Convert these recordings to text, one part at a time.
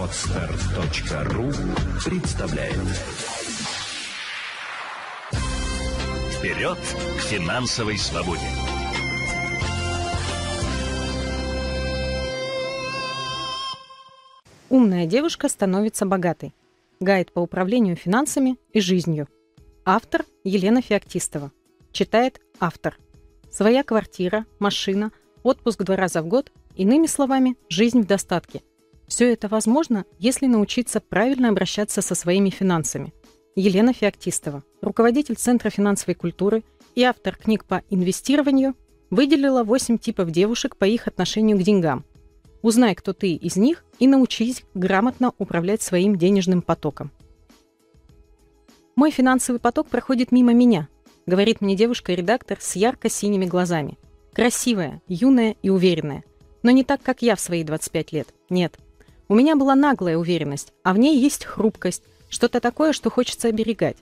Отстарт.ру представляет. Вперед к финансовой свободе! «Умная девушка становится богатой». Гайд по управлению финансами и жизнью. Автор Елена Феоктистова. Читает автор. Своя квартира, машина, отпуск 2 раза в год, иными словами, жизнь в достатке. Все это возможно, если научиться правильно обращаться со своими финансами. Елена Феоктистова, руководитель Центра финансовой культуры и автор книг по инвестированию, выделила 8 типов девушек по их отношению к деньгам. Узнай, кто ты из них, и научись грамотно управлять своим денежным потоком. «Мой финансовый поток проходит мимо меня», говорит мне девушка-редактор с ярко-синими глазами. Красивая, юная и уверенная. Но не так, как я в свои 25 лет. Нет. У меня была наглая уверенность, а в ней есть хрупкость, что-то такое, что хочется оберегать.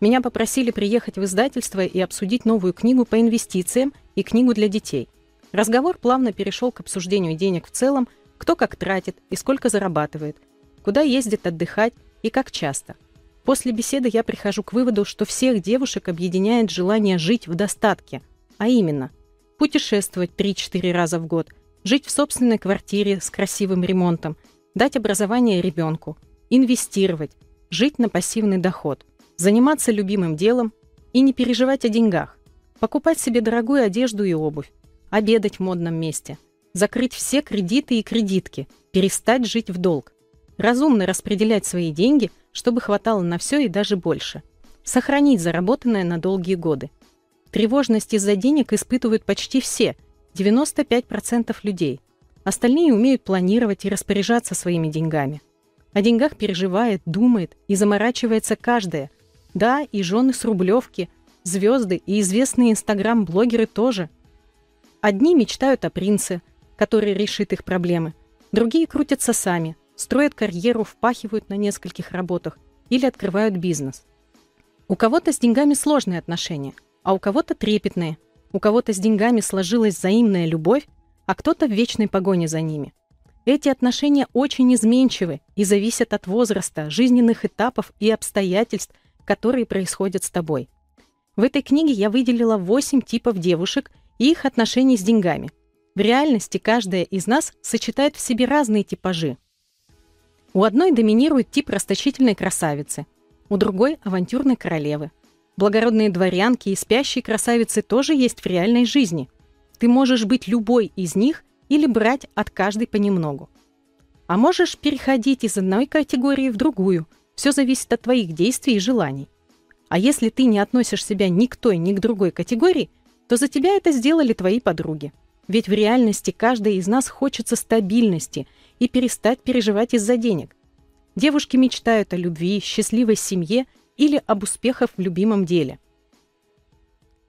Меня попросили приехать в издательство и обсудить новую книгу по инвестициям и книгу для детей. Разговор плавно перешел к обсуждению денег в целом, кто как тратит и сколько зарабатывает, куда ездит отдыхать и как часто. После беседы я прихожу к выводу, что всех девушек объединяет желание жить в достатке, а именно путешествовать 3-4 раза в год, жить в собственной квартире с красивым ремонтом, дать образование ребенку, инвестировать, жить на пассивный доход, заниматься любимым делом и не переживать о деньгах, покупать себе дорогую одежду и обувь, обедать в модном месте, закрыть все кредиты и кредитки, перестать жить в долг, разумно распределять свои деньги, чтобы хватало на все и даже больше, сохранить заработанное на долгие годы. Тревожность из-за денег испытывают почти все, 95% людей. Остальные умеют планировать и распоряжаться своими деньгами. О деньгах переживает, думает и заморачивается каждая. Да, и жены с Рублевки, звезды и известные инстаграм-блогеры тоже. Одни мечтают о принце, который решит их проблемы, другие крутятся сами, строят карьеру, впахивают на нескольких работах или открывают бизнес. У кого-то с деньгами сложные отношения, а у кого-то трепетные. У кого-то с деньгами сложилась взаимная любовь, а кто-то в вечной погоне за ними. Эти отношения очень изменчивы и зависят от возраста, жизненных этапов и обстоятельств, которые происходят с тобой. В этой книге я выделила 8 типов девушек и их отношений с деньгами. В реальности каждая из нас сочетает в себе разные типажи. У одной доминирует тип расточительной красавицы, у другой – авантюрной королевы. Благородные дворянки и спящие красавицы тоже есть в реальной жизни. Ты можешь быть любой из них или брать от каждой понемногу. А можешь переходить из одной категории в другую. Все зависит от твоих действий и желаний. А если ты не относишь себя ни к той, ни к другой категории, то за тебя это сделали твои подруги. Ведь в реальности каждая из нас хочется стабильности и перестать переживать из-за денег. Девушки мечтают о любви, счастливой семье или об успехах в любимом деле.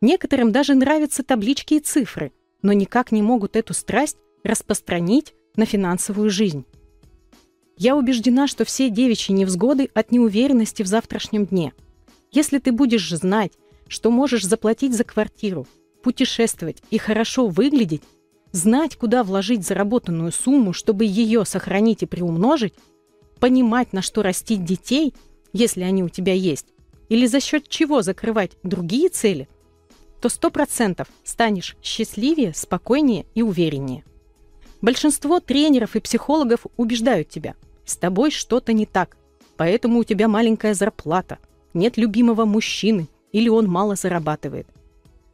Некоторым даже нравятся таблички и цифры, но никак не могут эту страсть распространить на финансовую жизнь. Я убеждена, что все девичьи невзгоды от неуверенности в завтрашнем дне. Если ты будешь знать, что можешь заплатить за квартиру, путешествовать и хорошо выглядеть, знать, куда вложить заработанную сумму, чтобы ее сохранить и приумножить, понимать, на что растить детей, если они у тебя есть, или за счет чего закрывать другие цели, то 100% станешь счастливее, спокойнее и увереннее. Большинство тренеров и психологов убеждают тебя, с тобой что-то не так, поэтому у тебя маленькая зарплата, нет любимого мужчины или он мало зарабатывает.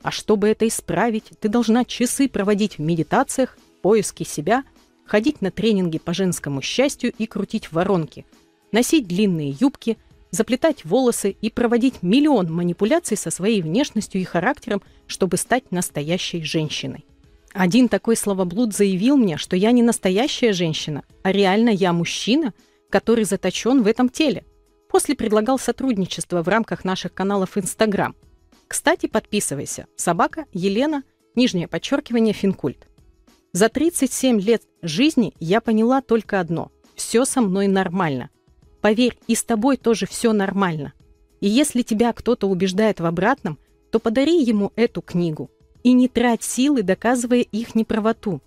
А чтобы это исправить, ты должна часы проводить в медитациях, поиске себя, ходить на тренинги по женскому счастью и крутить воронки, носить длинные юбки, заплетать волосы и проводить миллион манипуляций со своей внешностью и характером, чтобы стать настоящей женщиной. Один такой словоблуд заявил мне, что я не настоящая женщина, а реально я мужчина, который заточен в этом теле. После предлагал сотрудничество в рамках наших каналов Инстаграм. Кстати, подписывайся. Собака Елена, _ Финкульт. За 37 лет жизни я поняла только одно. Все со мной нормально. Поверь, и с тобой тоже все нормально. И если тебя кто-то убеждает в обратном, то подари ему эту книгу. И не трать силы, доказывая их неправоту.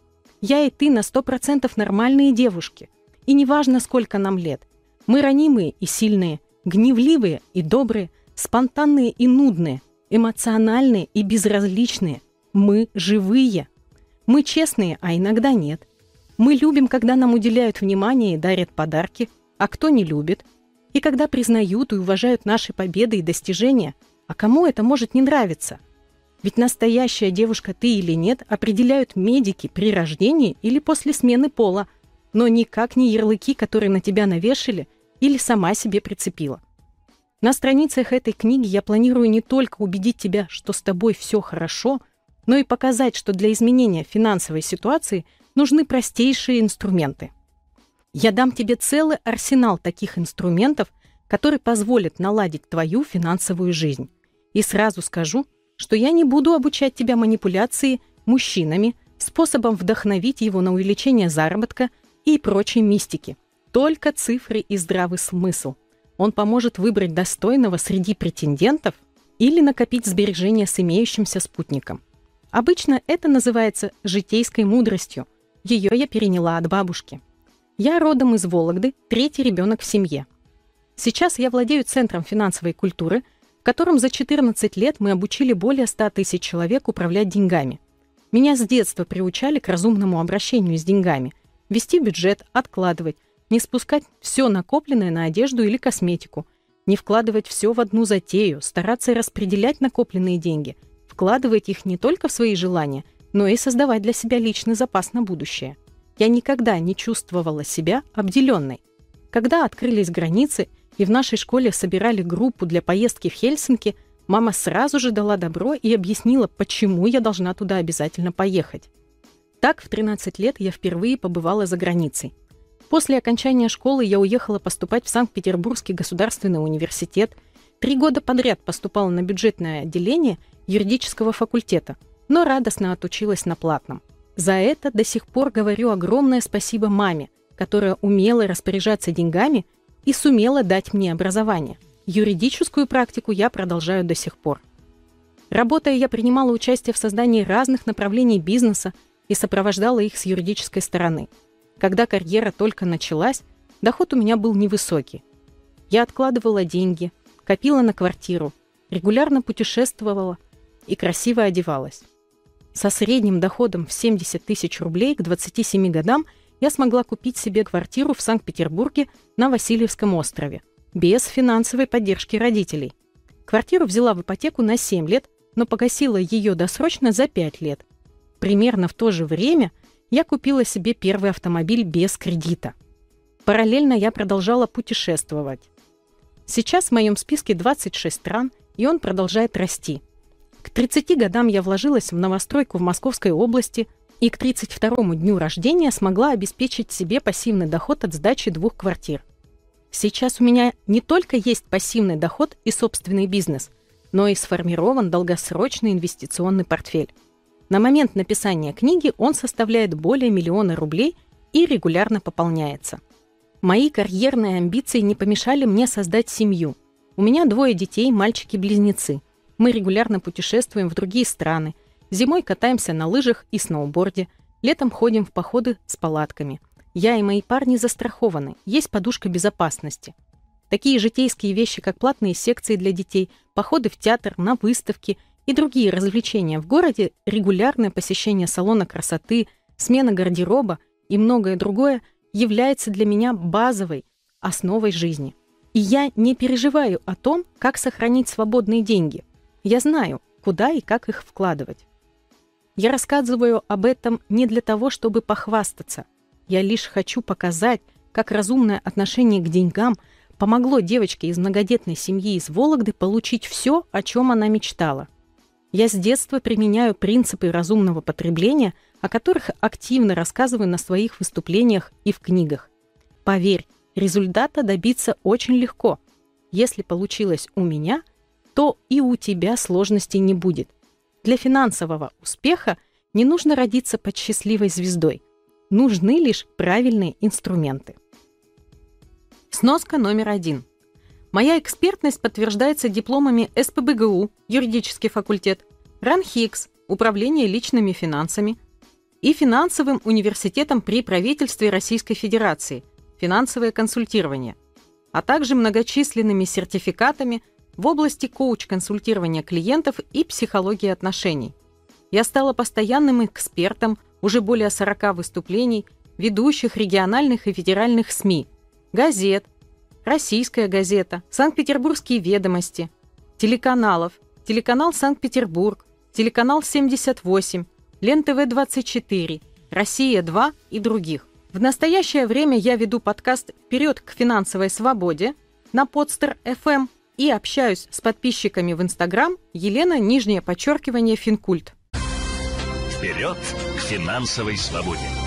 Я и ты на 100% нормальные девушки. И неважно, сколько нам лет. Мы ранимые и сильные, гневливые и добрые, спонтанные и нудные, эмоциональные и безразличные. Мы живые. Мы честные, а иногда нет. Мы любим, когда нам уделяют внимание и дарят подарки, а кто не любит. И когда признают и уважают наши победы и достижения, а кому это может не нравиться? Ведь настоящая девушка ты или нет определяют медики при рождении или после смены пола, но никак не ярлыки, которые на тебя навешали или сама себе прицепила. На страницах этой книги я планирую не только убедить тебя, что с тобой все хорошо, но и показать, что для изменения финансовой ситуации нужны простейшие инструменты. Я дам тебе целый арсенал таких инструментов, который позволит наладить твою финансовую жизнь. И сразу скажу, что я не буду обучать тебя манипуляции мужчинами, способом вдохновить его на увеличение заработка и прочей мистики. Только цифры и здравый смысл. Он поможет выбрать достойного среди претендентов или накопить сбережения с имеющимся спутником. Обычно это называется житейской мудростью. Ее я переняла от бабушки. Я родом из Вологды, третий ребенок в семье. Сейчас я владею Центром финансовой культуры, в котором за 14 лет мы обучили более 100 тысяч человек управлять деньгами. Меня с детства приучали к разумному обращению с деньгами, вести бюджет, откладывать, не спускать все накопленное на одежду или косметику, не вкладывать все в одну затею, стараться распределять накопленные деньги – вкладывать их не только в свои желания, но и создавать для себя личный запас на будущее. Я никогда не чувствовала себя обделенной. Когда открылись границы и в нашей школе собирали группу для поездки в Хельсинки, мама сразу же дала добро и объяснила, почему я должна туда обязательно поехать. Так в 13 лет я впервые побывала за границей. После окончания школы я уехала поступать в Санкт-Петербургский государственный университет, 3 года подряд поступала на бюджетное отделение юридического факультета, но радостно отучилась на платном. За это до сих пор говорю огромное спасибо маме, которая умела распоряжаться деньгами и сумела дать мне образование. Юридическую практику я продолжаю до сих пор. Работая, я принимала участие в создании разных направлений бизнеса и сопровождала их с юридической стороны. Когда карьера только началась, доход у меня был невысокий. Я откладывала деньги, копила на квартиру, регулярно путешествовала и красиво одевалась. Со средним доходом в 70 тысяч рублей к 27 годам я смогла купить себе квартиру в Санкт-Петербурге на Васильевском острове, без финансовой поддержки родителей. Квартиру взяла в ипотеку на 7 лет, но погасила ее досрочно за 5 лет. Примерно в то же время я купила себе первый автомобиль без кредита. Параллельно я продолжала путешествовать. Сейчас в моем списке 26 стран, и он продолжает расти. К 30 годам я вложилась в новостройку в Московской области и к 32-му дню рождения смогла обеспечить себе пассивный доход от сдачи 2 квартир. Сейчас у меня не только есть пассивный доход и собственный бизнес, но и сформирован долгосрочный инвестиционный портфель. На момент написания книги он составляет более 1 000 000 рублей и регулярно пополняется. Мои карьерные амбиции не помешали мне создать семью. У меня 2 детей, мальчики-близнецы. Мы регулярно путешествуем в другие страны. Зимой катаемся на лыжах и сноуборде. Летом ходим в походы с палатками. Я и мои парни застрахованы. Есть подушка безопасности. Такие житейские вещи, как платные секции для детей, походы в театр, на выставки и другие развлечения в городе, регулярное посещение салона красоты, смена гардероба и многое другое является для меня базовой основой жизни. И я не переживаю о том, как сохранить свободные деньги. Я знаю, куда и как их вкладывать. Я рассказываю об этом не для того, чтобы похвастаться. Я лишь хочу показать, как разумное отношение к деньгам помогло девочке из многодетной семьи из Вологды получить все, о чем она мечтала. Я с детства применяю принципы разумного потребления, о которых активно рассказываю на своих выступлениях и в книгах. Поверь, результата добиться очень легко. Если получилось у меня, то и у тебя сложностей не будет. Для финансового успеха не нужно родиться под счастливой звездой. Нужны лишь правильные инструменты. Сноска номер 1. Моя экспертность подтверждается дипломами СПбГУ, юридический факультет, РАНХиГС, управление личными финансами, и Финансовым университетом при правительстве Российской Федерации «Финансовое консультирование», а также многочисленными сертификатами в области коуч-консультирования клиентов и психологии отношений. Я стала постоянным экспертом уже более 40 выступлений ведущих региональных и федеральных СМИ, газет, «Российская газета», «Санкт-Петербургские ведомости», телеканалов, телеканал «Санкт-Петербург», телеканал «78», «ЛЕН-ТВ-24», «Россия-2» и других. В настоящее время я веду подкаст «Вперед к финансовой свободе» на Podster FM и общаюсь с подписчиками в Instagram Елена_Финкульт. Вперед к финансовой свободе!